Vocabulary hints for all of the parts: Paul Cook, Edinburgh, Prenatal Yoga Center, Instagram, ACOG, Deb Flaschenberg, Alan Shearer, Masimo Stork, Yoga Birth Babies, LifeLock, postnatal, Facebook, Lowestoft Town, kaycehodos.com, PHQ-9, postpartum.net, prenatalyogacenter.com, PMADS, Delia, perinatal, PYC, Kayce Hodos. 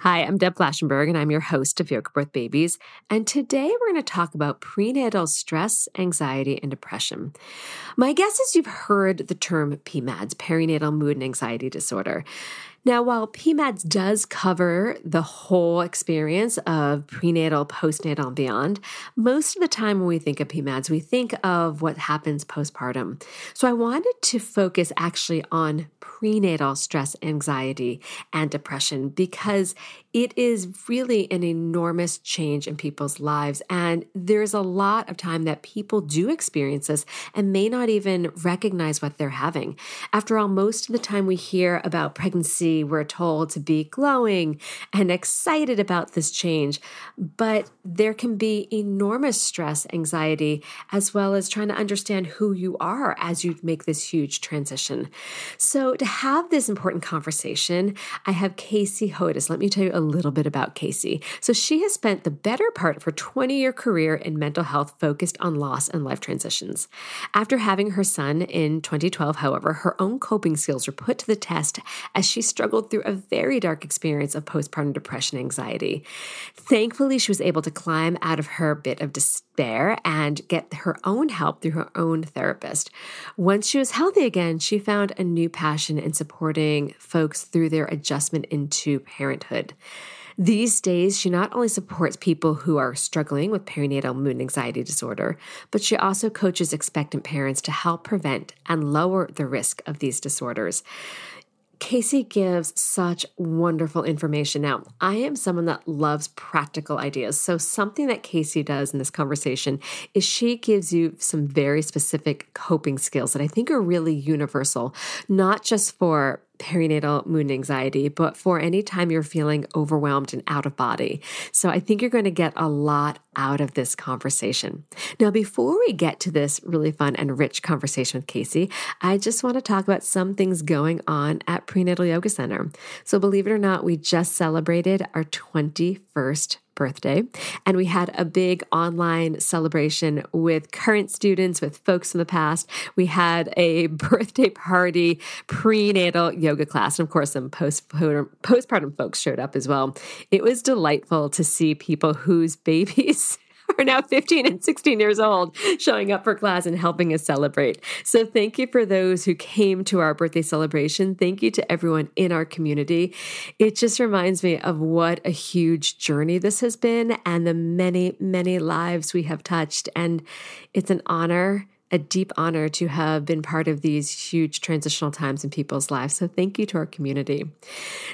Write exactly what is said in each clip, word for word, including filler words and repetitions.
Hi, I'm Deb Flaschenberg, and I'm your host of Yoga Birth Babies. And today we're going to talk about prenatal stress, anxiety, and depression. My guess is you've heard the term P MADS, perinatal mood and anxiety disorder. Now, while P MADS does cover the whole experience of prenatal, postnatal, and beyond, most of the time when we think of P MADS, we think of what happens postpartum. So I wanted to focus actually on prenatal stress, anxiety, and depression because it is really an enormous change in people's lives. And there's a lot of time that people do experience this and may not even recognize what they're having. After all, most of the time we hear about pregnancy, we're told to be glowing and excited about this change, but there can be enormous stress, anxiety, as well as trying to understand who you are as you make this huge transition. So to have this important conversation, I have Kayce Hodos. Let me tell you a little bit about Kayce. So she has spent the better part of her twenty-year career in mental health focused on loss and life transitions. After having her son in twenty twelve, however, her own coping skills were put to the test as she started struggled through a very dark experience of postpartum depression and anxiety. Thankfully, she was able to climb out of her bit of despair and get her own help through her own therapist. Once she was healthy again, she found a new passion in supporting folks through their adjustment into parenthood. These days, she not only supports people who are struggling with perinatal mood and anxiety disorder, but she also coaches expectant parents to help prevent and lower the risk of these disorders. Kayce gives such wonderful information. Now, I am someone that loves practical ideas. So something that Kayce does in this conversation is she gives you some very specific coping skills that I think are really universal, not just for perinatal mood and anxiety, but for any time you're feeling overwhelmed and out of body. So I think you're going to get a lot out of this conversation. Now, before we get to this really fun and rich conversation with Kayce, I just want to talk about some things going on at Prenatal Yoga Center. So believe it or not, we just celebrated our twenty-first birthday. And we had a big online celebration with current students, with folks from the past. We had a birthday party, prenatal yoga class. And of course, some postpartum, postpartum folks showed up as well. It was delightful to see people whose babies are now fifteen and sixteen years old, showing up for class and helping us celebrate. So thank you for those who came to our birthday celebration. Thank you to everyone in our community. It just reminds me of what a huge journey this has been and the many, many lives we have touched. And it's an honor, a deep honor to have been part of these huge transitional times in people's lives. So thank you to our community.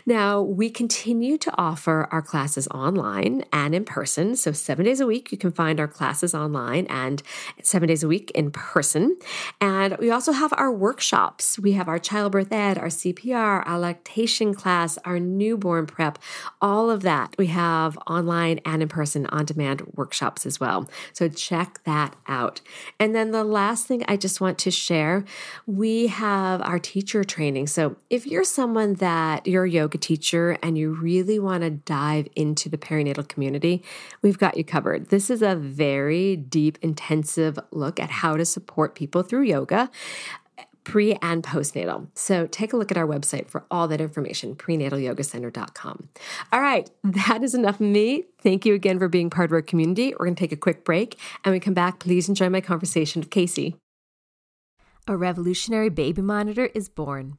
Now, we continue to offer our classes online and in person. So seven days a week, you can find our classes online and seven days a week in person. And we also have our workshops. We have our childbirth ed, our C P R, our lactation class, our newborn prep, all of that. We have online and in person on-demand workshops as well. So check that out. And then the last Last thing I just want to share, we have our teacher training. So if you're someone that you're a yoga teacher and you really want to dive into the perinatal community, we've got you covered. This is a very deep, intensive look at how to support people through yoga, pre and postnatal. So take a look at our website for all that information, prenatal yoga center dot com. All right, that is enough of me. Thank you again for being part of our community. We're going to take a quick break, and when we come back, please enjoy my conversation with Kayce. A revolutionary baby monitor is born.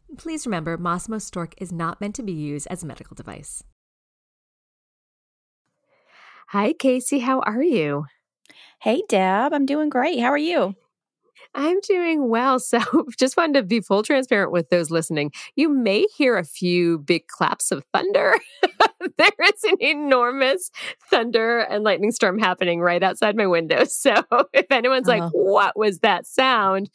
Please remember, Masimo Stork is not meant to be used as a medical device. Hi, Kayce. How are you? Hey, Deb. I'm doing great. How are you? I'm doing well. So just wanted to be full transparent with those listening. You may hear a few big claps of thunder. There is an enormous thunder and lightning storm happening right outside my window. So if anyone's oh. like, what was that sound?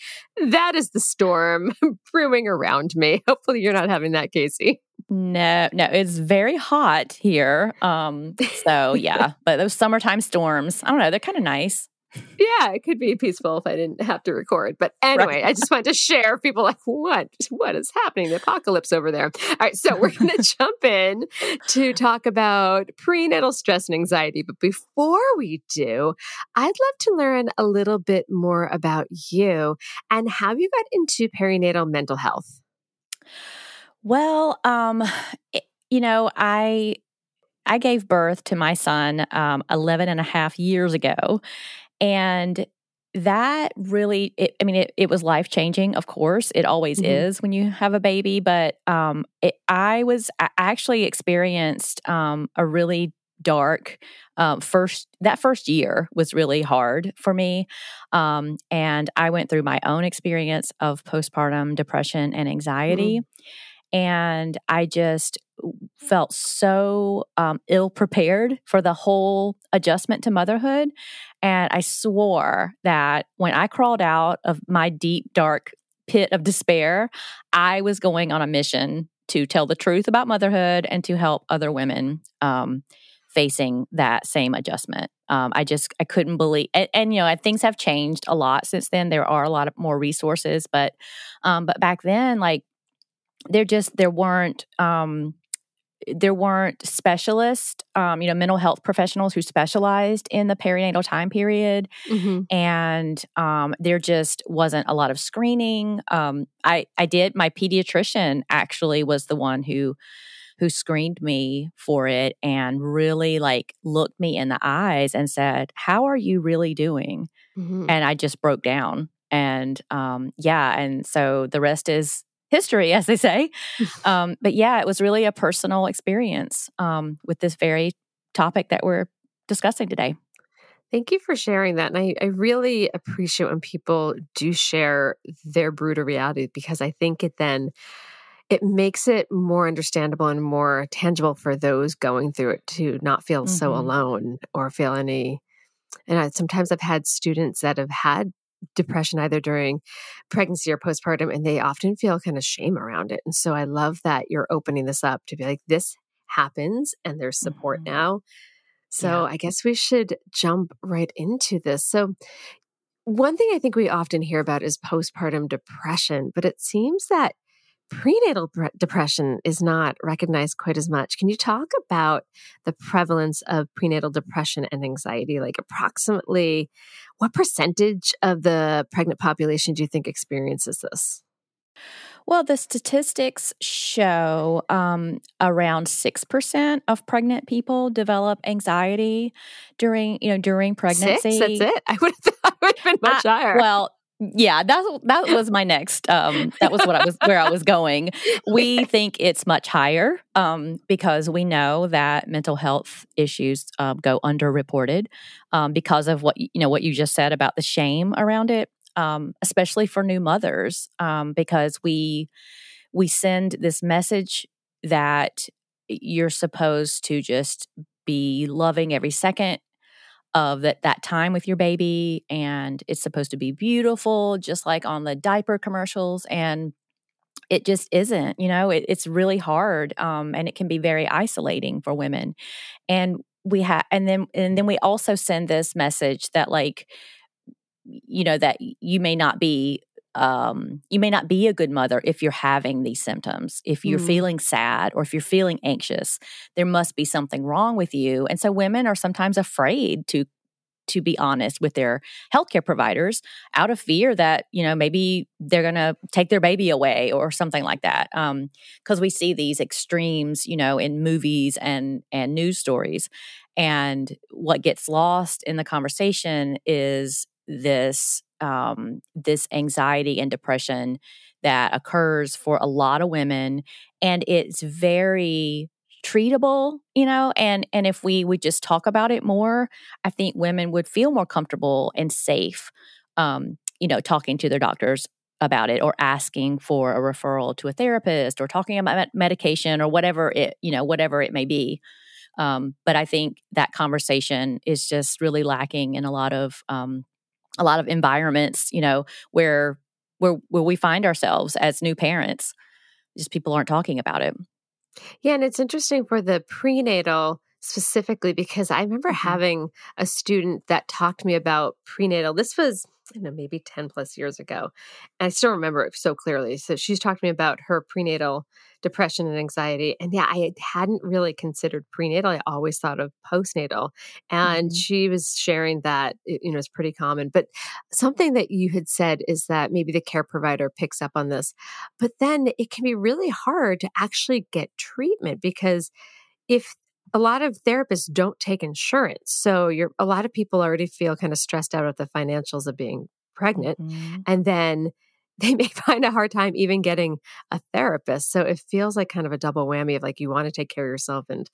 That is the storm brewing around me. Hopefully you're not having that, Kayce. No, no, it's very hot here. Um, so yeah, but those summertime storms, I don't know, they're kind of nice. Yeah, it could be peaceful if I didn't have to record. But anyway, right. I just wanted to share people like, what, what is happening? The apocalypse over there. All right, so we're going to jump in to talk about prenatal stress and anxiety. But before we do, I'd love to learn a little bit more about you and how you got into perinatal mental health. Well, um, it, you know, I I gave birth to my son um, eleven and a half years ago. And that really, it, I mean, it, it was life-changing, of course. It always mm-hmm. is when you have a baby. But um, it, I was, I actually experienced um, a really dark um, first, that first year was really hard for me. Um, and I went through my own experience of postpartum depression and anxiety. Mm-hmm. And I just felt so um, ill-prepared for the whole adjustment to motherhood. And I swore that when I crawled out of my deep, dark pit of despair, I was going on a mission to tell the truth about motherhood and to help other women um, facing that same adjustment. Um, I just, I couldn't believe, and, and, you know, things have changed a lot since then. There are a lot of more resources, but, um, but back then, like, there just, there weren't, um, There weren't specialists, um, you know, mental health professionals who specialized in the perinatal time period. Mm-hmm. And um, there just wasn't a lot of screening. Um, I, I did, my pediatrician actually was the one who who screened me for it and really like looked me in the eyes and said, how are you really doing? Mm-hmm. And I just broke down. And um, yeah, and so the rest is history, as they say. Um, but yeah, it was really a personal experience um, with this very topic that we're discussing today. Thank you for sharing that. And I, I really appreciate when people do share their brutal reality, because I think it then, it makes it more understandable and more tangible for those going through it to not feel mm-hmm. so alone or feel any, and I, sometimes I've had students that have had depression either during pregnancy or postpartum, and they often feel kind of shame around it. And so I love that you're opening this up to be like, this happens and there's support mm-hmm. now. So yeah. I guess we should jump right into this. So one thing I think we often hear about is postpartum depression, but it seems that prenatal pre- depression is not recognized quite as much. Can you talk about the prevalence of prenatal depression and anxiety? Like approximately what percentage of the pregnant population do you think experiences this? Well, the statistics show um, around six percent of pregnant people develop anxiety during, you know, during pregnancy. Six? That's it? I would have thought it would have been much I, higher. Well, Yeah, that, that was my next, um, that was what I was, where I was going. We think it's much higher um, because we know that mental health issues uh, go underreported um, because of what, you know, what you just said about the shame around it. um, especially for new mothers, um, because we we send this message that you're supposed to just be loving every second of that, that time with your baby, and it's supposed to be beautiful, just like on the diaper commercials, and it just isn't. You know, it, it's really hard, um, and it can be very isolating for women. And we have, and then and then we also send this message that, like, you know, that you may not be, um, you may not be a good mother if you're having these symptoms. If you're mm. feeling sad or if you're feeling anxious, there must be something wrong with you. And so women are sometimes afraid to to be honest with their healthcare providers out of fear that, you know, maybe they're going to take their baby away or something like that. Um, 'cause we see these extremes, you know, in movies and, and news stories. And what gets lost in the conversation is this, um, this anxiety and depression that occurs for a lot of women. And it's very treatable, you know, and and if we would just talk about it more, I think women would feel more comfortable and safe, um, you know, talking to their doctors about it, or asking for a referral to a therapist, or talking about medication, or whatever it, you know, whatever it may be. Um, but I think that conversation is just really lacking in a lot of um, a lot of environments, you know, where where where we find ourselves as new parents. Just people aren't talking about it. Yeah, and it's interesting for the prenatal specifically, because I remember mm-hmm. having a student that talked to me about prenatal. This was, I don't know, maybe ten plus years ago. And I still remember it so clearly. So she's talking to me about her prenatal depression and anxiety. And yeah, I hadn't really considered prenatal. I always thought of postnatal. And mm-hmm. she was sharing that, you know, it's pretty common. But something that you had said is that maybe the care provider picks up on this, but then it can be really hard to actually get treatment, because if a lot of therapists don't take insurance. So you're, a lot of people already feel kind of stressed out at the financials of being pregnant. Mm-hmm. And then they may find a hard time even getting a therapist. So it feels like kind of a double whammy of, like, you want to take care of yourself, and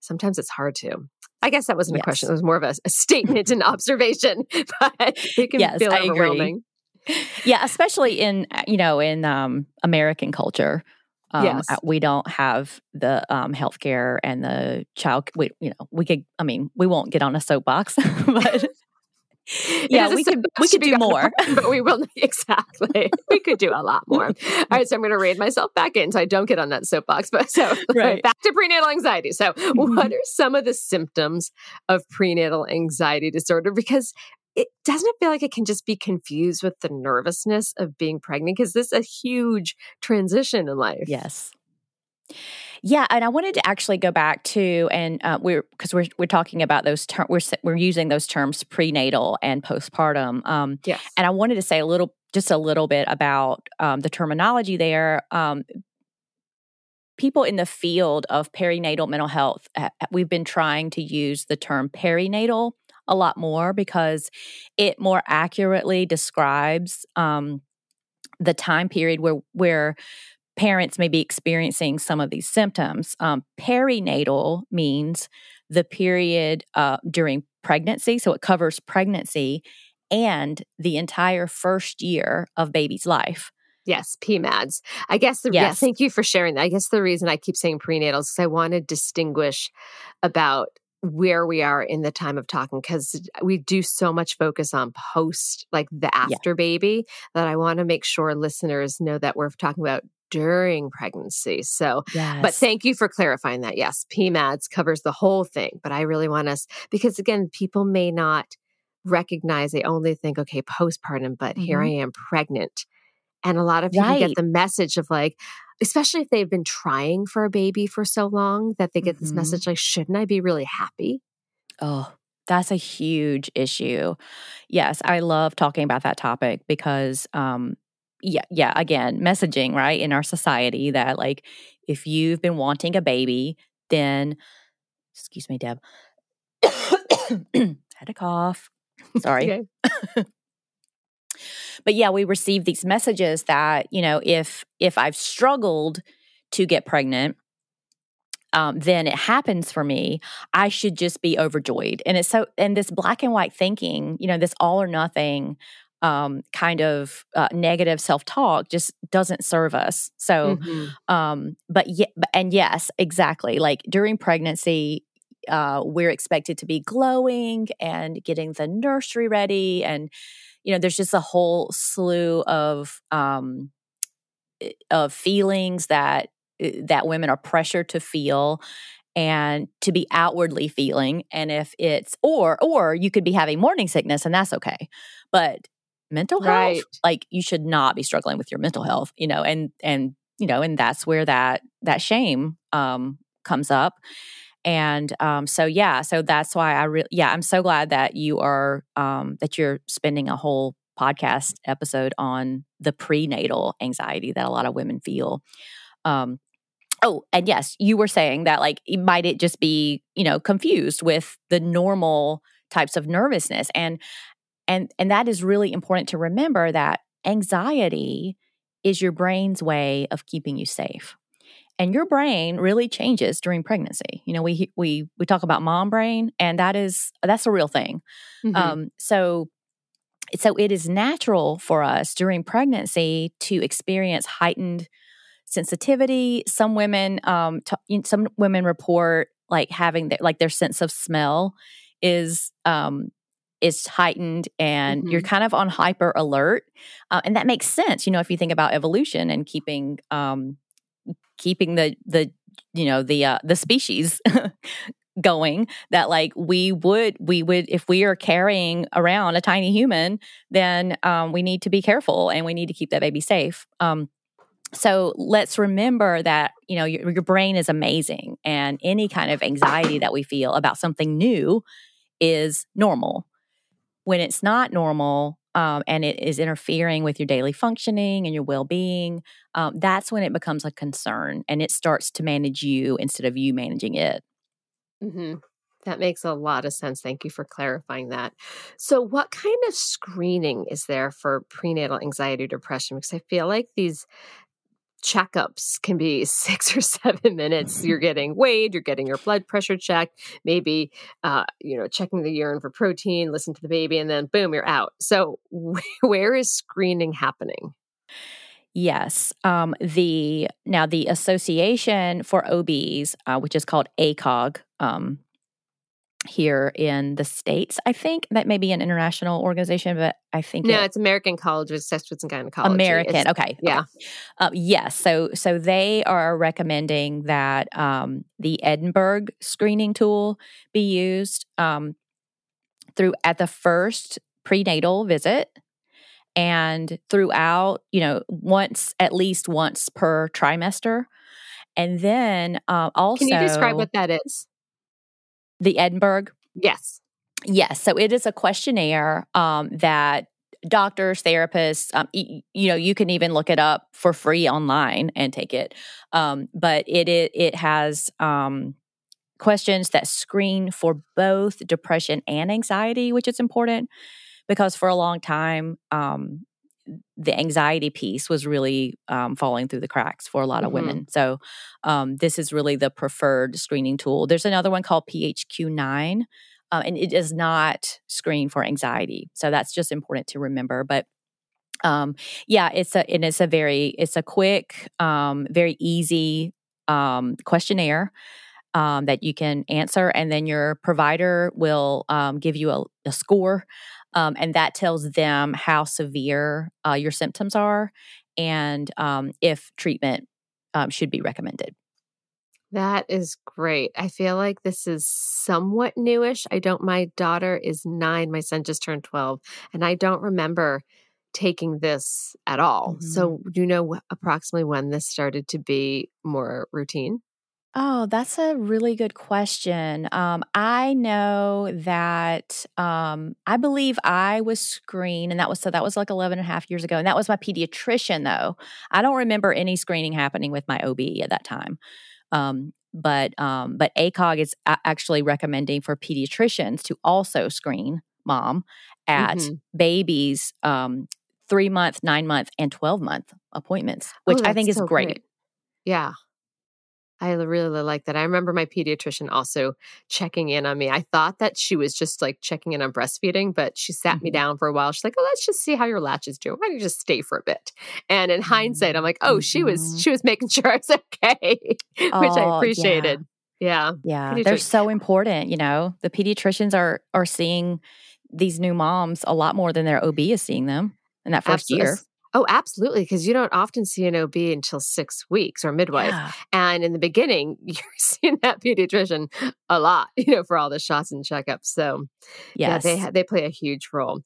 sometimes it's hard to. I guess that wasn't yes. a question. It was more of a, a statement and observation, but it can yes, feel I overwhelming. Agree. Yeah, especially in, you know, in um, American culture. Um, yes. We don't have the um, healthcare and the child. We, you know, we could. I mean, we won't get on a soapbox, but yeah, we could. We could do more, but we will exactly. We could do a lot more. All right, so I'm going to rein myself back in so I don't get on that soapbox. But so right. back to prenatal anxiety. So, mm-hmm. what are some of the symptoms of prenatal anxiety disorder? Because it doesn't feel like it can just be confused with the nervousness of being pregnant, because this is a huge transition in life. Yes. Yeah, and I wanted to actually go back to, and uh, we're because we're we're talking about those terms, we're we're using those terms prenatal and postpartum. Um, yes. And I wanted to say a little, just a little bit about um, the terminology there. Um, people in the field of perinatal mental health, we've been trying to use the term perinatal a lot more, because it more accurately describes um, the time period where where parents may be experiencing some of these symptoms. Um, perinatal means the period uh, during pregnancy, so it covers pregnancy and the entire first year of baby's life. Yes, P MADS. I guess, the, yes. yeah, thank you for sharing that. I guess the reason I keep saying prenatal is because I want to distinguish about where we are in the time of talking, because we do so much focus on post, like the after yeah. baby, that I want to make sure listeners know that we're talking about during pregnancy. So, yes. but thank you for clarifying that. Yes, P MADS covers the whole thing, but I really want us, because again, people may not recognize, they only think, okay, postpartum, but mm-hmm. here I am pregnant. And a lot of people right. get the message of, like, especially if they've been trying for a baby for so long, that they get this mm-hmm. message like, shouldn't I be really happy? Oh, that's a huge issue. Yes, I love talking about that topic because, um, yeah, yeah, again, messaging, right, in our society that, like, if you've been wanting a baby, then, excuse me, Deb, had a cough. Sorry. But yeah, we receive these messages that, you know, if if I've struggled to get pregnant, um, then it happens for me, I should just be overjoyed. And it's so, and this black and white thinking, you know, this all or nothing um, kind of uh, negative self-talk just doesn't serve us. So, mm-hmm. um, but yeah, and yes, exactly. Like during pregnancy, uh, we're expected to be glowing and getting the nursery ready. And, you know, there's just a whole slew of, um, of feelings that, that women are pressured to feel and to be outwardly feeling. And if it's, or, or you could be having morning sickness and that's okay. But mental health, right. like you should not be struggling with your mental health, you know, and, and, you know, and that's where that, that shame, um, comes up. And, um, so yeah, so that's why I really, yeah, I'm so glad that you are, um, that you're spending a whole podcast episode on the prenatal anxiety that a lot of women feel. Um, Oh, and yes, you were saying that like, might it just be, you know, confused with the normal types of nervousness. And, and, and that is really important to remember that anxiety is your brain's way of keeping you safe. And your brain really changes during pregnancy. You know, we, we, we talk about mom brain, and that is, that's a real thing. Mm-hmm. Um, so, so it is natural for us during pregnancy to experience heightened sensitivity. Some women, um, t- some women report like having their, like their sense of smell is, um, is heightened, and mm-hmm. you're kind of on hyper alert. Uh, and that makes sense. You know, if you think about evolution and keeping, um, keeping the, the, you know, the, uh, the species going, that like we would, we would, if we are carrying around a tiny human, then, um, we need to be careful and we need to keep that baby safe. Um, So let's remember that, you know, your, your brain is amazing, and any kind of anxiety that we feel about something new is normal. When it's not normal, um, and it is interfering with your daily functioning and your well-being, um, that's when it becomes a concern, and it starts to manage you instead of you managing it. Mm-hmm. That makes a lot of sense. Thank you for clarifying that. So what kind of screening is there for prenatal anxiety depression? Because I feel like these checkups can be six or seven minutes. You're getting weighed, you're getting your blood pressure checked, maybe, uh, you know, checking the urine for protein, listen to the baby, and then boom, you're out. So where is screening happening? Yes. Um, the, now the Association for O Bs, uh, which is called A C O G, um, here in the States, I think that may be an international organization, but I think no, it, it's American College of Obstetrics and Gynecology. American, it's, okay, yeah, okay. Uh, yes. So, so they are recommending that um, the Edinburgh screening tool be used um, through at the first prenatal visit, and throughout, you know, once at least once per trimester, and then uh, also. Can you describe what that is? The Edinburgh? Yes. Yes. So it is a questionnaire um, that doctors, therapists, um, e- you know, you can even look it up for free online and take it. Um, but it, it, it has um, questions that screen for both depression and anxiety, which is important because for a long time, um, the anxiety piece was really um, falling through the cracks for a lot of mm-hmm. women. So um, this is really the preferred screening tool. There's another one called P H Q nine, uh, and it does not screen for anxiety. So that's just important to remember. But um, yeah, it's a and it's a very it's a quick, um, very easy um, questionnaire um, that you can answer, and then your provider will um, give you a, a score. Um, and that tells them how severe uh, your symptoms are, and um, if treatment um, should be recommended. That is great. I feel like this is somewhat newish. I don't. My daughter is nine. My son just turned twelve, and I don't remember taking this at all. Mm-hmm. So, do you know approximately when this started to be more routine? Oh, that's a really good question. Um, I know that um, I believe I was screened, and that was so that was like eleven and a half years ago. And that was my pediatrician, though. I don't remember any screening happening with my O B at that time. Um, but um, but A C O G is actually recommending for pediatricians to also screen mom at mm-hmm. babies' um, three month, nine month, and twelve month appointments, which oh, I think is so great. great. Yeah. I really like that. I remember my pediatrician also checking in on me. I thought that she was just like checking in on breastfeeding, but she sat mm-hmm. me down for a while. She's like, "Oh, let's just see how your latch is doing. Why don't you just stay for a bit?" And in hindsight, I'm like, "Oh, mm-hmm. she was she was making sure I was okay," which oh, I appreciated. Yeah, yeah, yeah. They're so important. You know, the pediatricians are are seeing these new moms a lot more than their O B is seeing them in that first Absolutely. year. Oh, absolutely. Because you don't often see an O B until six weeks or midwife. Yeah. And in the beginning, you're seeing that pediatrician a lot, you know, for all the shots and checkups. So yes. yeah, they, they play a huge role.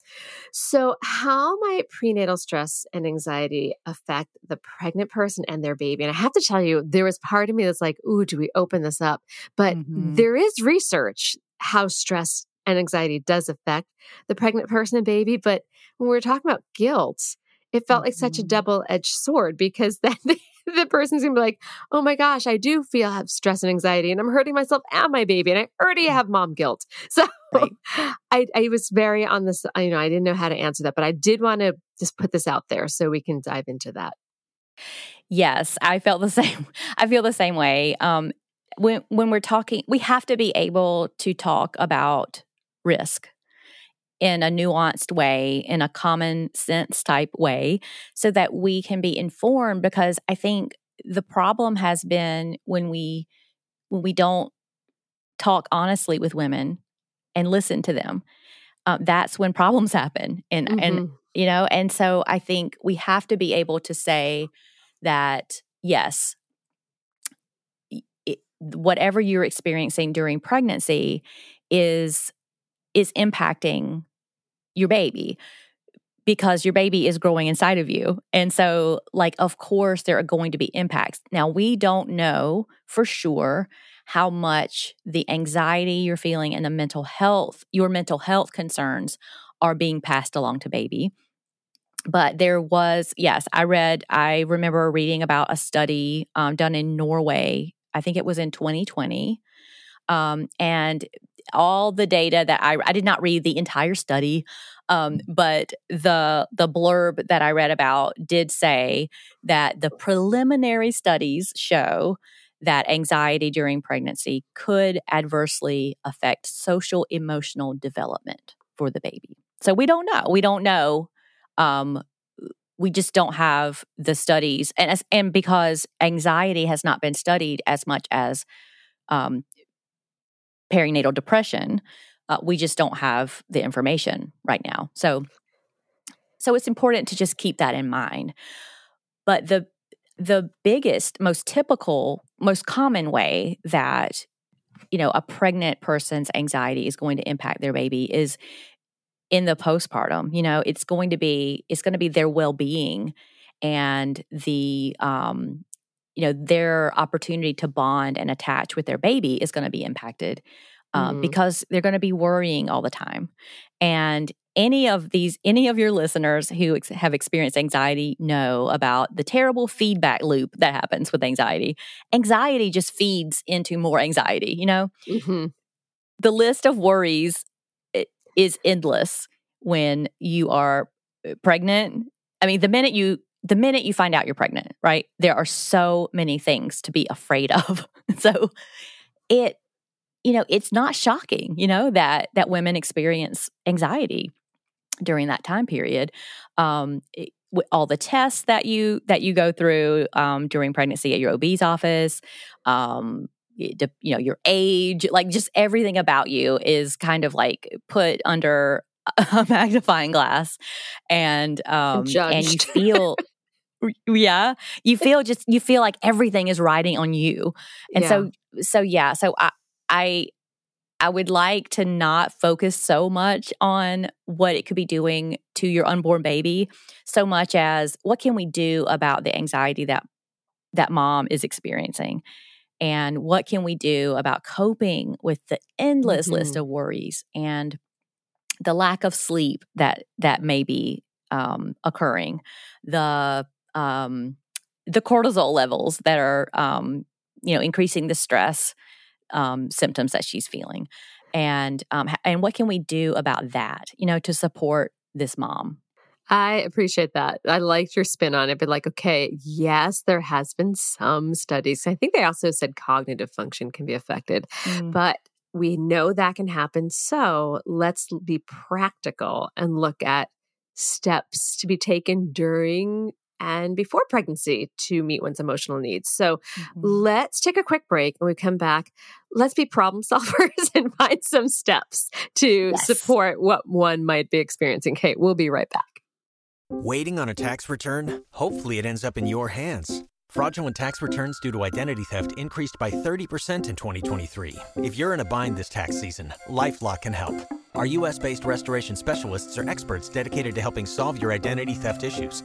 So how might prenatal stress and anxiety affect the pregnant person and their baby? And I have to tell you, there was part of me that's like, ooh, do we open this up? But mm-hmm. there is research how stress and anxiety does affect the pregnant person and baby. But when we're talking about guilt, it felt like such a double-edged sword, because then the, the person's going to be like, oh my gosh, I do feel have stress and anxiety, and I'm hurting myself and my baby, and I already have mom guilt. So right. I, I was very on this, you know, I didn't know how to answer that, but I did want to just put this out there so we can dive into that. Yes, I felt the same. I feel the same way. Um, when when we're talking, we have to be able to talk about risk in a nuanced way, in a common sense type way, so that we can be informed. Because I think the problem has been when we when we don't talk honestly with women and listen to them, uh, that's when problems happen. And mm-hmm. and you know, and so I think we have to be able to say that yes, it, whatever you're experiencing during pregnancy is is impacting your baby, because your baby is growing inside of you. And so, like, of course, there are going to be impacts. Now, we don't know for sure how much the anxiety you're feeling and the mental health, your mental health concerns are being passed along to baby. But there was, yes, I read, I remember reading about a study um, done in Norway. I think it was in twenty twenty. Um, and all the data that I, I did not read the entire study, um, but the the blurb that I read about did say that the preliminary studies show that anxiety during pregnancy could adversely affect social emotional development for the baby. So we don't know. We don't know. Um, we just don't have the studies, and as, and because anxiety has not been studied as much as um, perinatal depression, uh, we just don't have the information right now. So, so it's important to just keep that in mind. But the the biggest, most typical, most common way that, you know, a pregnant person's anxiety is going to impact their baby is in the postpartum. You know, it's going to be it's going to be their well-being and the um you know, their opportunity to bond and attach with their baby is going to be impacted um, mm-hmm. because they're going to be worrying all the time. And any of these, any of your listeners who ex- have experienced anxiety know about the terrible feedback loop that happens with anxiety. Anxiety just feeds into more anxiety, you know? Mm-hmm. The list of worries is endless when you are pregnant. I mean, the minute you The minute you find out you're pregnant, right? There are so many things to be afraid of. So it, you know, it's not shocking, you know, that that women experience anxiety during that time period. Um, it, with all the tests that you that you go through um, during pregnancy at your O B's office, um, it, you know, your age, like just everything about you is kind of like put under a magnifying glass, and um, and you feel. Yeah. You feel just, you feel like everything is riding on you. And yeah. so, so yeah, so I, I, I would like to not focus so much on what it could be doing to your unborn baby, so much as what can we do about the anxiety that, that mom is experiencing, and what can we do about coping with the endless mm-hmm. list of worries and the lack of sleep that, that may be um, occurring, the Um, the cortisol levels that are, um, you know, increasing the stress um, symptoms that she's feeling, and um, and what can we do about that, you know, to support this mom? I appreciate that. I liked your spin on it, but like, okay, yes, there has been some studies. I think they also said cognitive function can be affected, mm. but we know that can happen. So let's be practical and look at steps to be taken during and before pregnancy to meet one's emotional needs. So mm-hmm. let's take a quick break. When we come back, let's be problem solvers and find some steps to yes. support what one might be experiencing. Kate, we'll be right back. Waiting on a tax return? Hopefully it ends up in your hands. Fraudulent tax returns due to identity theft increased by thirty percent in twenty twenty-three. If you're in a bind this tax season, LifeLock can help. Our U S-based restoration specialists are experts dedicated to helping solve your identity theft issues.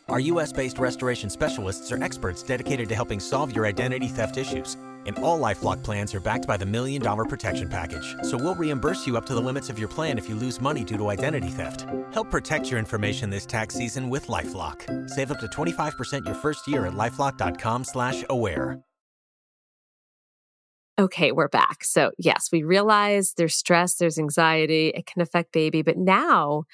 Our U S-based restoration specialists are experts dedicated to helping solve your identity theft issues. And all LifeLock plans are backed by the Million Dollar Protection Package. So we'll reimburse you up to the limits of your plan if you lose money due to identity theft. Help protect your information this tax season with LifeLock. Save up to twenty-five percent your first year at LifeLock.com slash aware. Okay, we're back. So yes, we realize there's stress, there's anxiety, it can affect baby. But now,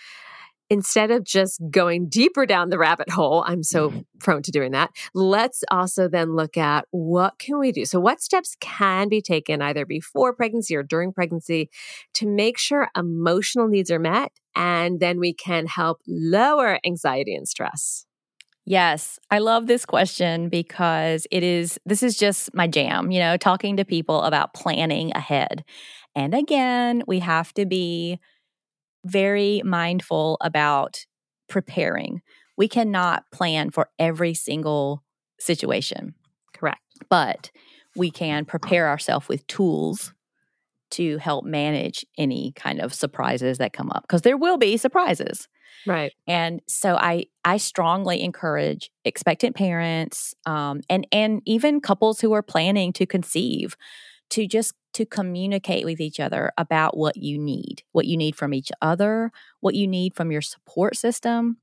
instead of just going deeper down the rabbit hole, I'm so mm-hmm. prone to doing that, let's also then look at what can we do? So what steps can be taken either before pregnancy or during pregnancy to make sure emotional needs are met, and then we can help lower anxiety and stress? Yes. I love this question because it is, this is just my jam, you know, talking to people about planning ahead. And again, we have to be very mindful about preparing. We cannot plan for every single situation. Correct. But we can prepare ourselves with tools to help manage any kind of surprises that come up, because there will be surprises. Right. And so I, I strongly encourage expectant parents um, and, and even couples who are planning to conceive to just to communicate with each other about what you need, what you need from each other, what you need from your support system,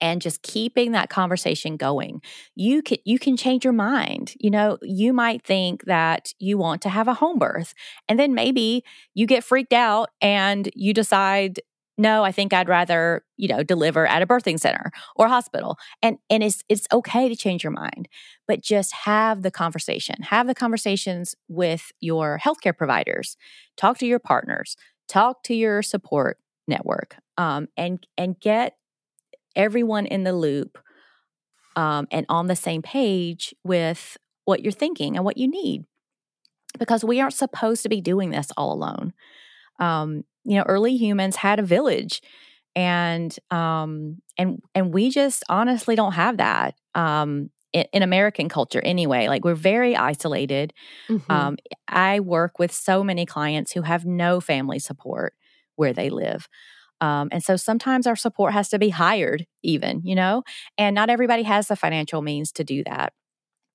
and just keeping that conversation going. You can, you can change your mind. You know, you might think that you want to have a home birth, and then maybe you get freaked out and you decide, no, I think I'd rather, you know, deliver at a birthing center or hospital. And and it's it's okay to change your mind, but just have the conversation. Have the conversations with your healthcare providers. Talk to your partners. Talk to your support network. Um, and and get everyone in the loop um, and on the same page with what you're thinking and what you need, because we aren't supposed to be doing this all alone. Um, you know, early humans had a village, and um, and and we just honestly don't have that um, in, in American culture anyway. Like, we're very isolated. Mm-hmm. Um, I work with so many clients who have no family support where they live, um, and so sometimes our support has to be hired, even you know, and not everybody has the financial means to do that.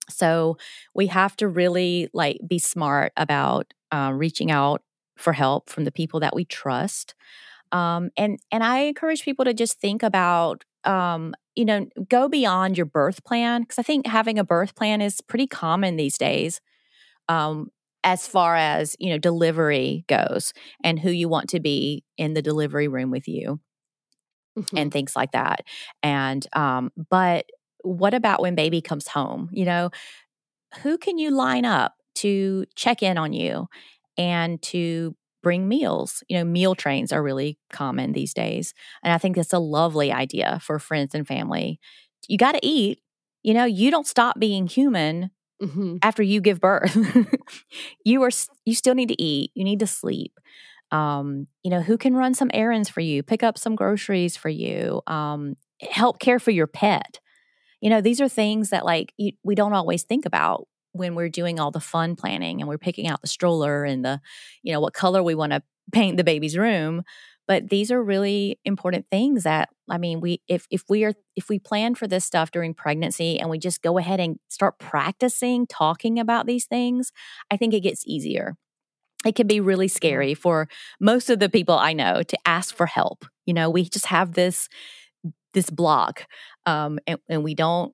So we have to really like be smart about uh, reaching out for help from the people that we trust. Um, and and I encourage people to just think about, um, you know, go beyond your birth plan, because I think having a birth plan is pretty common these days um, as far as, you know, delivery goes and who you want to be in the delivery room with you mm-hmm. and things like that. And, um, but what about when baby comes home? You know, who can you line up to check in on you and to bring meals? You know, meal trains are really common these days. And I think that's a lovely idea for friends and family. You got to eat. You know, you don't stop being human mm-hmm. after you give birth. you are, you still need to eat. You need to sleep. Um, you know, who can run some errands for you, pick up some groceries for you, um, help care for your pet? You know, these are things that like you, we don't always think about when we're doing all the fun planning and we're picking out the stroller and the, you know, what color we want to paint the baby's room. But these are really important things that, I mean, we if if we are if we plan for this stuff during pregnancy and we just go ahead and start practicing talking about these things, I think it gets easier. It can be really scary for most of the people I know to ask for help. You know, we just have this this block, um, and, and we don't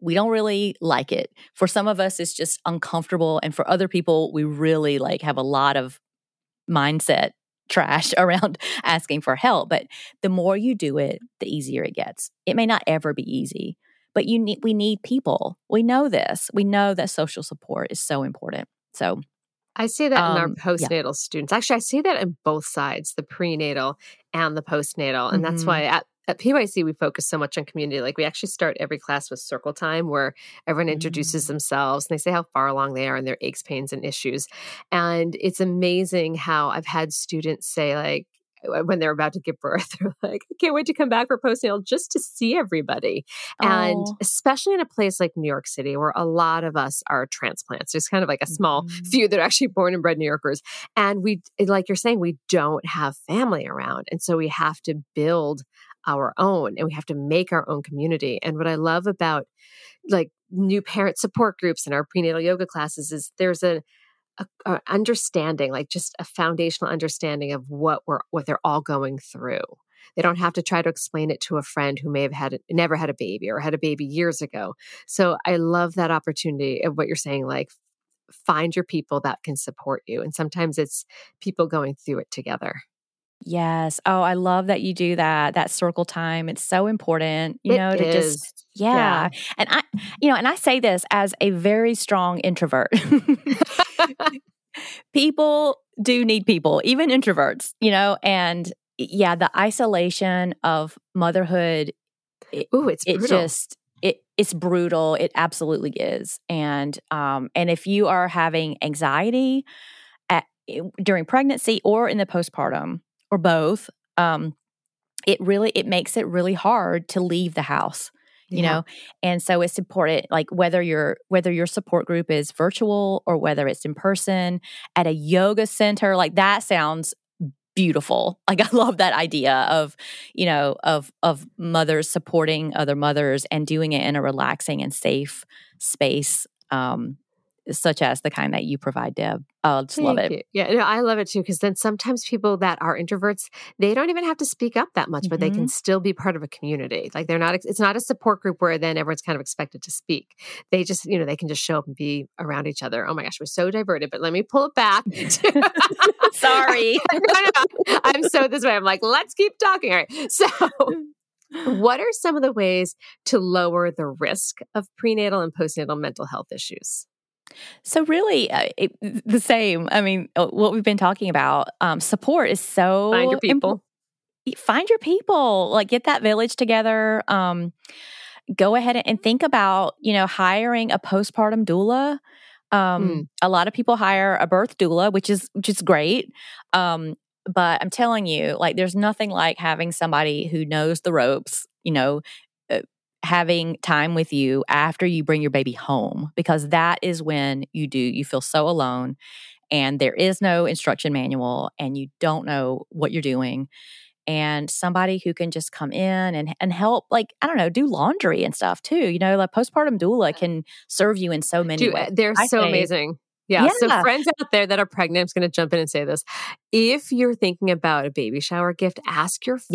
we don't really like it. For some of us, it's just uncomfortable, and for other people, we really like have a lot of mindset trash around asking for help. But the more you do it, the easier it gets. It may not ever be easy, but you need we need people. We know this. We know that social support is so important. So I see that um, in our postnatal yeah. students. Actually, I see that in both sides, the prenatal and the postnatal. And mm-hmm. that's why at, at P Y C, we focus so much on community. Like we actually start every class with circle time where everyone introduces mm-hmm. themselves and they say how far along they are and their aches, pains, and issues. And it's amazing how I've had students say like, when they're about to give birth, they're like, I can't wait to come back for postnatal just to see everybody. Oh. And especially in a place like New York City, where a lot of us are transplants, there's kind of like a small mm-hmm. few that are actually born and bred New Yorkers. And we, like you're saying, we don't have family around. And so we have to build our own and we have to make our own community. And what I love about like new parent support groups and our prenatal yoga classes is there's a A, a understanding, like just a foundational understanding of what we're, what they're all going through. They don't have to try to explain it to a friend who may have had never had a baby or had a baby years ago. So I love that opportunity of what you're saying, like find your people that can support you. And sometimes it's people going through it together. Yes. Oh, I love that you do that. That circle time. It's so important, you it know, to is. just, yeah. yeah. And I, you know, and I say this as a very strong introvert. People do need people, even introverts, you know, and yeah, the isolation of motherhood. It, Ooh, it's brutal. It just, it, it's brutal. It absolutely is. And, um, and if you are having anxiety at, during pregnancy or in the postpartum, or both, um, it really, it makes it really hard to leave the house, you yeah. know? And so it's important, like whether your, whether your support group is virtual or whether it's in person at a yoga center, like that sounds beautiful. Like I love that idea of, you know, of, of mothers supporting other mothers and doing it in a relaxing and safe space, um, such as the kind that you provide, Deb. I just Thank love it. You. Yeah, no, I love it too, because then sometimes people that are introverts, they don't even have to speak up that much, mm-hmm. but they can still be part of a community. Like they're not, it's not a support group where then everyone's kind of expected to speak. They just, you know, they can just show up and be around each other. Oh my gosh, we're so diverted, but let me pull it back. Sorry. no, no, I'm so this way. I'm like, let's keep talking. All right. So what are some of the ways to lower the risk of prenatal and postnatal mental health issues? So really, uh, it, the same. I mean, what we've been talking about, um, support is so... Find your people. Imp- find your people. Like, get that village together. Um, go ahead and think about, you know, hiring a postpartum doula. Um, mm. A lot of people hire a birth doula, which is, which is great. Um, but I'm telling you, like, there's nothing like having somebody who knows the ropes, you know, having time with you after you bring your baby home, because that is when you do, you feel so alone and there is no instruction manual and you don't know what you're doing, and somebody who can just come in and, and help, like, I don't know, do laundry and stuff too. You know, like postpartum doula can serve you in so many Dude, ways. They're I so say, amazing. Yeah. yeah. So friends out there that are pregnant, I'm just going to jump in and say this. If you're thinking about a baby shower gift, ask your friends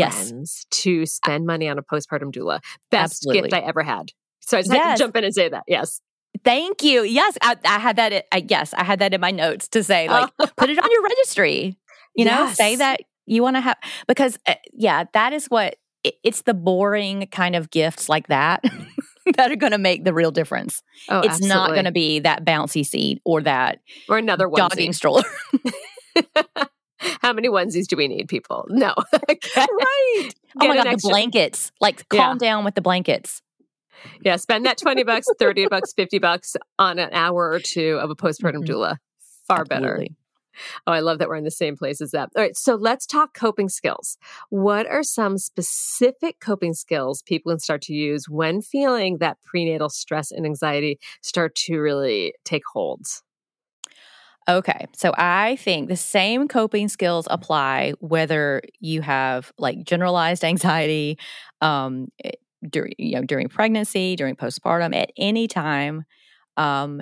yes. to spend money on a postpartum doula. Best Absolutely. Gift I ever had. So I just yes. had to jump in and say that. Yes. Thank you. Yes. I, I had that. I, yes. I had that in my notes to say, like, oh. put it on your registry, you know, yes. say that you want to have, because uh, yeah, that is what it, it's the boring kind of gifts like that. that are going to make the real difference. Oh, it's absolutely. Not going to be that bouncy seat or that or another onesie. Jogging stroller. How many onesies do we need, people? No. okay. Right. Get oh my God, extra. The blankets. Like calm yeah. down with the blankets. Yeah, spend that twenty bucks, thirty bucks, fifty bucks on an hour or two of a postpartum mm-hmm. doula. Far absolutely. Better. Oh, I love that we're in the same place as that. All right. So let's talk coping skills. What are some specific coping skills people can start to use when feeling that prenatal stress and anxiety start to really take hold? Okay. So I think the same coping skills apply whether you have like generalized anxiety um, during, you know, during pregnancy, during postpartum, at any time. Um,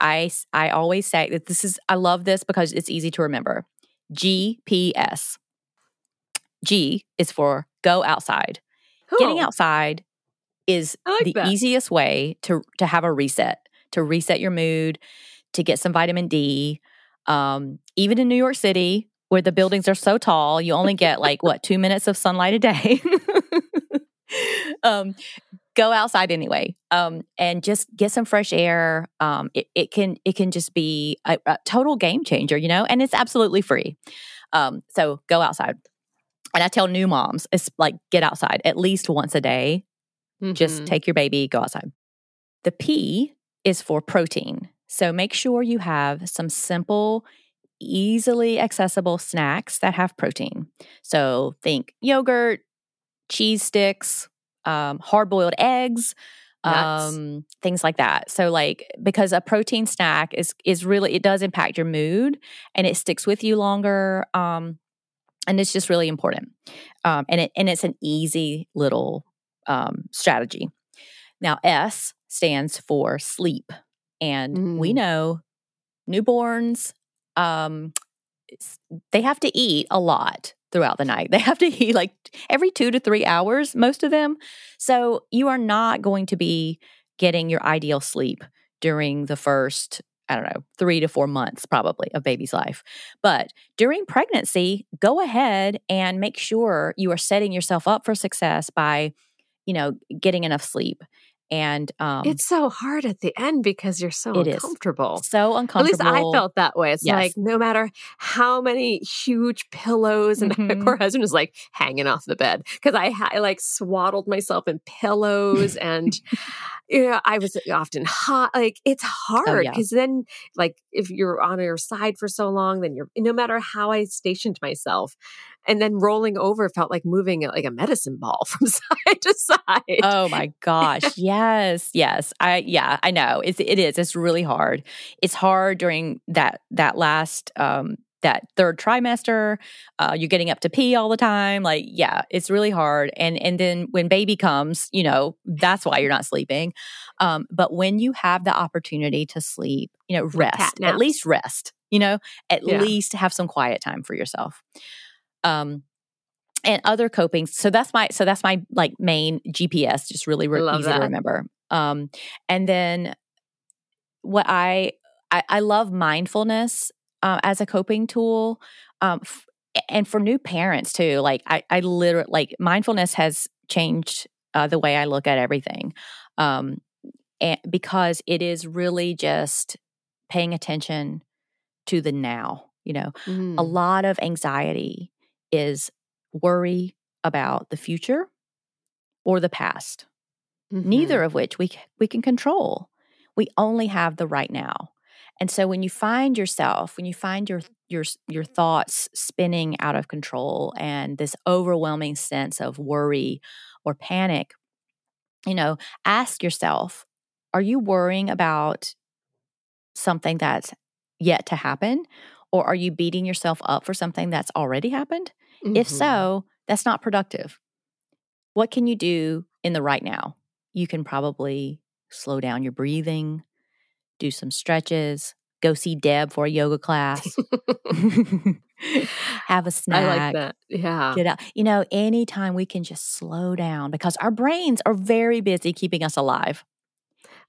I, I always say that this is, I love this because it's easy to remember. G P S. G is for go outside. Cool. Getting outside is like the that. easiest way to, to have a reset, to reset your mood, to get some vitamin D. Um, even in New York City, where the buildings are so tall, you only get like, what, two minutes of sunlight a day. um, go outside anyway, um, and just get some fresh air. Um, it, it can it can just be a, a total game changer, you know, and it's absolutely free. Um, so go outside. And I tell new moms, it's like, get outside at least once a day. Mm-hmm. Just take your baby, go outside. The P is for protein. So make sure you have some simple, easily accessible snacks that have protein. So think yogurt, cheese sticks, um, hard-boiled eggs, um, things like that. So like, because a protein snack is is really, it does impact your mood and it sticks with you longer. Um, and it's just really important. Um, and it and it's an easy little um, strategy. Now, S stands for sleep. And mm. we know newborns, um, they have to eat a lot throughout the night. They have to eat like every two to three hours, most of them. So you are not going to be getting your ideal sleep during the first, I don't know, three to four months probably of baby's life. But during pregnancy, go ahead and make sure you are setting yourself up for success by, you know, getting enough sleep. And um, it's so hard at the end because you're so uncomfortable. So uncomfortable. At least I felt that way. It's yes. like no matter how many huge pillows, and mm-hmm. my poor husband was like hanging off the bed because I, I like swaddled myself in pillows and you know I was often hot. Like it's hard because oh, yeah. then like if you're on your side for so long, then you're no matter how I stationed myself, and then rolling over felt like moving like a medicine ball from side to side. Oh my gosh! Yeah. Yes, yes. I yeah, I know. It's it is. It's really hard. It's hard during that that last um that third trimester. Uh you're getting up to pee all the time. Like, yeah, it's really hard. And and then when baby comes, you know, that's why you're not sleeping. Um, but when you have the opportunity to sleep, you know, rest. At least rest, you know, at yeah. least have some quiet time for yourself. Um And other coping, so that's my so that's my like main G P S, just really re- easy that. to remember. Um, and then what I I, I love mindfulness uh, as a coping tool, um, f- and for new parents too. Like I I literally like mindfulness has changed uh, the way I look at everything, um, and because it is really just paying attention to the now. You know, mm. a lot of anxiety is worry about the future or the past, mm-hmm. neither of which we we can control. We only have the right now. And so when you find yourself, when you find your your your thoughts spinning out of control and this overwhelming sense of worry or panic, you know, ask yourself, are you worrying about something that's yet to happen? Or are you beating yourself up for something that's already happened? Mm-hmm. If so, that's not productive. What can you do in the right now? You can probably slow down your breathing, do some stretches, go see Deb for a yoga class, have a snack. I like that. Yeah. Get out. You know, anytime we can just slow down because our brains are very busy keeping us alive.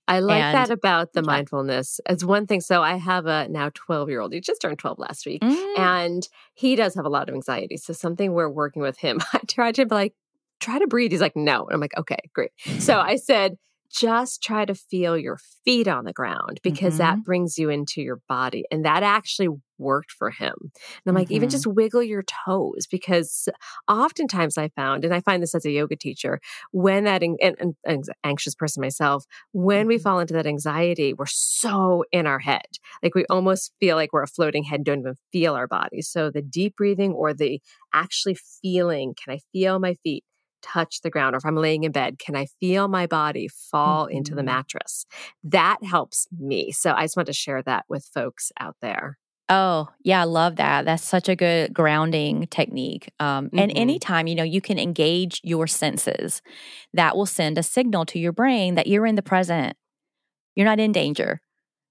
I like and, that about the yeah. mindfulness. It's one thing. So I have a now twelve-year-old. He just turned twelve last week. Mm. And he does have a lot of anxiety. So something we're working with him, I tried to be like, try to breathe. He's like, no. And I'm like, okay, great. So I said, just try to feel your feet on the ground because mm-hmm. that brings you into your body. And that actually worked for him. And I'm mm-hmm. like, even just wiggle your toes because oftentimes I found, and I find this as a yoga teacher, when that, and, and, and anxious person myself, when we fall into that anxiety, we're so in our head. Like we almost feel like we're a floating head, don't even feel our body. So the deep breathing or the actually feeling, can I feel my feet? touch the ground, or if I'm laying in bed, can I feel my body fall mm-hmm. into the mattress? That helps me. So I just want to share that with folks out there. Oh, yeah, I love that. That's such a good grounding technique. Um, mm-hmm. And anytime, you know, you can engage your senses, that will send a signal to your brain that you're in the present. You're not in danger.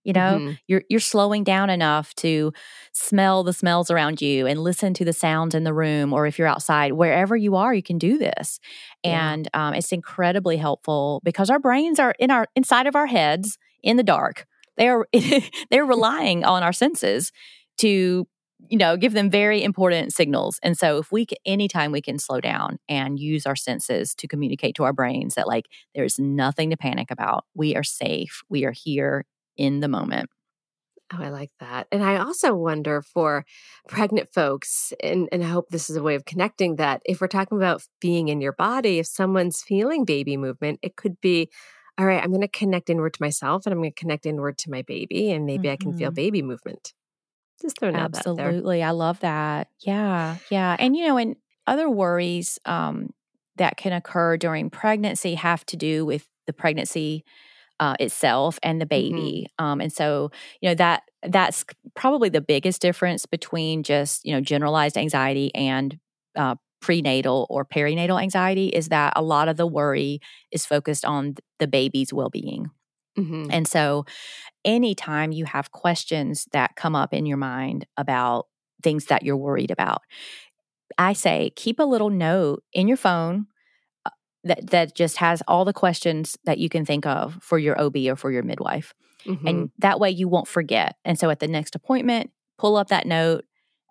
You know, mm-hmm. you're you're slowing down enough to smell the smells around you and listen to the sounds in the room, or if you're outside, wherever you are, you can do this. Yeah. And um, it's incredibly helpful because our brains are in our inside of our heads in the dark. They are they're relying on our senses to, you know, give them very important signals. And so if we can, anytime we can slow down and use our senses to communicate to our brains that like there's nothing to panic about, we are safe, we are here in the moment. Oh, I like that. And I also wonder for pregnant folks, and, and I hope this is a way of connecting that, if we're talking about being in your body, if someone's feeling baby movement, it could be, all right, I'm going to connect inward to myself and I'm going to connect inward to my baby, and maybe mm-hmm. I can feel baby movement. Just throwing out that there. Absolutely. I love that. Yeah. Yeah. And, you know, and other worries um, that can occur during pregnancy have to do with the pregnancy Uh, itself and the baby. Mm-hmm. Um, and so, you know, that that's probably the biggest difference between just, you know, generalized anxiety and uh, prenatal or perinatal anxiety is that a lot of the worry is focused on the baby's well-being. Mm-hmm. And so anytime you have questions that come up in your mind about things that you're worried about, I say keep a little note in your phone that that just has all the questions that you can think of for your O B or for your midwife. Mm-hmm. And that way you won't forget. And so at the next appointment, pull up that note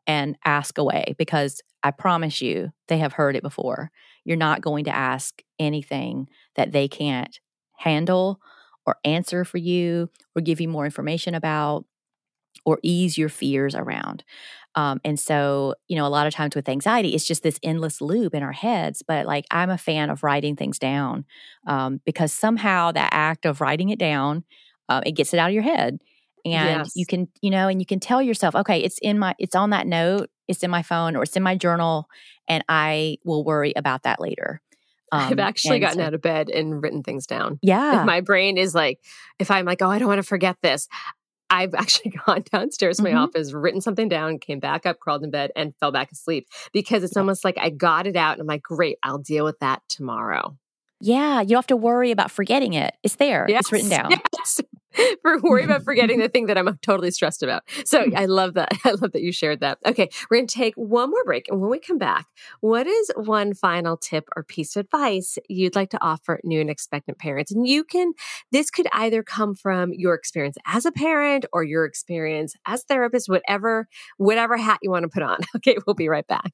and ask away, because I promise you they have heard it before. You're not going to ask anything that they can't handle or answer for you or give you more information about or ease your fears around. Um, and so, you know, a lot of times with anxiety, it's just this endless loop in our heads. But like, I'm a fan of writing things down um, because somehow that act of writing it down, uh, it gets it out of your head. And yes. you can, you know, and you can tell yourself, okay, it's in my, it's on that note, it's in my phone, or it's in my journal, and I will worry about that later. Um, I've actually gotten so, out of bed and written things down. Yeah. If my brain is like, if I'm like, oh, I don't want to forget this, I've actually gone downstairs to my mm-hmm. office, written something down, came back up, crawled in bed, and fell back asleep, because it's yeah. almost like I got it out and I'm like, great, I'll deal with that tomorrow. Yeah. You don't have to worry about forgetting it. It's there. Yes. It's written down. Yes. We're worried about forgetting the thing that I'm totally stressed about. So I love that. I love that you shared that. Okay. We're going to take one more break. And when we come back, what is one final tip or piece of advice you'd like to offer new and expectant parents? And you can, this could either come from your experience as a parent or your experience as a therapist, whatever, whatever hat you want to put on. Okay. We'll be right back.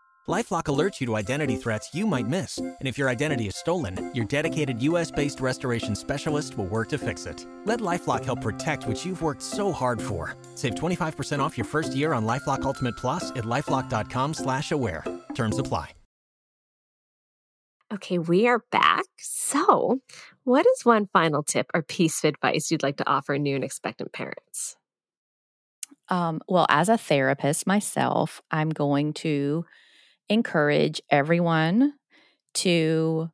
LifeLock alerts you to identity threats you might miss, and if your identity is stolen, your dedicated U S based restoration specialist will work to fix it. Let LifeLock help protect what you've worked so hard for. Save twenty-five percent off your first year on LifeLock Ultimate Plus at LifeLock dot com slash aware. Terms apply. Okay, we are back. So, what is one final tip or piece of advice you'd like to offer new and expectant parents? Um, well, as a therapist myself, I'm going to encourage everyone to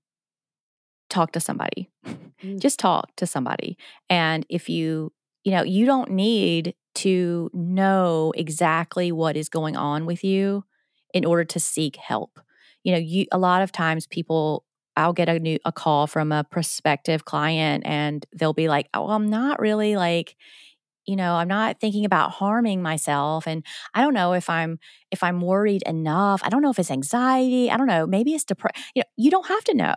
talk to somebody. Mm-hmm. Just talk to somebody. And if you, you know, you don't need to know exactly what is going on with you in order to seek help. You know, you a lot of times people, I'll get a new a call from a prospective client and they'll be like, oh, I'm not really like, you know, I'm not thinking about harming myself. And I don't know if I'm if I'm worried enough. I don't know if it's anxiety. I don't know. Maybe it's depression. You know, you don't have to know.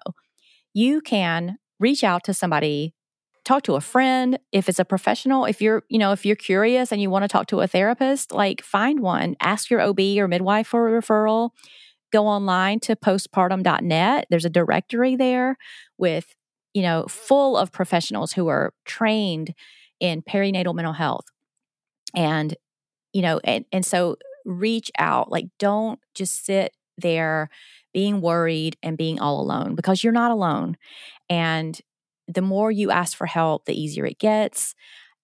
You can reach out to somebody, talk to a friend. If it's a professional, if you're, you know, if you're curious and you want to talk to a therapist, like find one, ask your O B or midwife for a referral, go online to postpartum dot net. There's a directory there with, you know, full of professionals who are trained in perinatal mental health. And, you know, and, and so reach out, like don't just sit there being worried and being all alone, because you're not alone. And the more you ask for help, the easier it gets.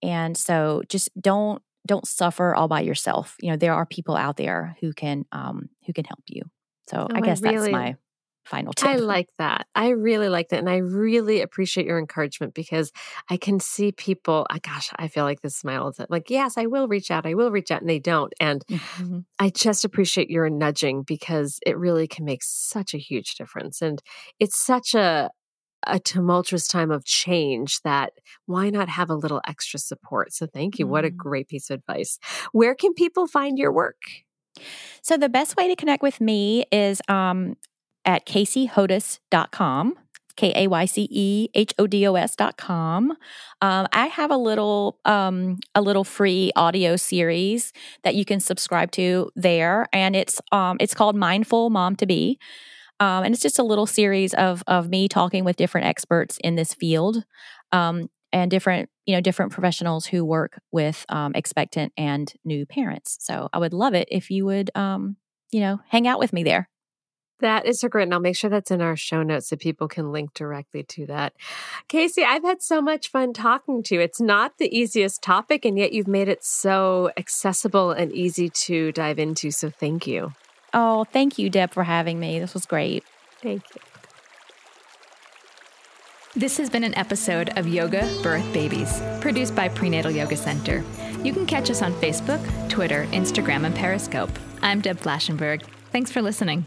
And so just don't don't suffer all by yourself. You know, there are people out there who can um, who can help you. So oh, I guess I really, that's my final tip. I like that. I really like that. And I really appreciate your encouragement, because I can see people, oh, gosh, I feel like this smile is like, yes, I will reach out. I will reach out. And they don't. And mm-hmm. I just appreciate your nudging, because it really can make such a huge difference. And it's such a, a tumultuous time of change that why not have a little extra support? So thank you. Mm-hmm. What a great piece of advice. Where can people find your work? So the best way to connect with me is um, at kayce hodos dot com, K A Y C E H O D O S dot com. Um, I have a little um, a little free audio series that you can subscribe to there, and it's um, it's called Mindful Mom to Be, um, and it's just a little series of of me talking with different experts in this field, um, and different you know, different professionals who work with um, expectant and new parents. So I would love it if you would, um, you know, hang out with me there. That is so great. And I'll make sure that's in our show notes so people can link directly to that. Kayce, I've had so much fun talking to you. It's not the easiest topic, and yet you've made it so accessible and easy to dive into. So thank you. Oh, thank you, Deb, for having me. This was great. Thank you. This has been an episode of Yoga Birth Babies, produced by Prenatal Yoga Center. You can catch us on Facebook, Twitter, Instagram, and Periscope. I'm Deb Flaschenberg. Thanks for listening.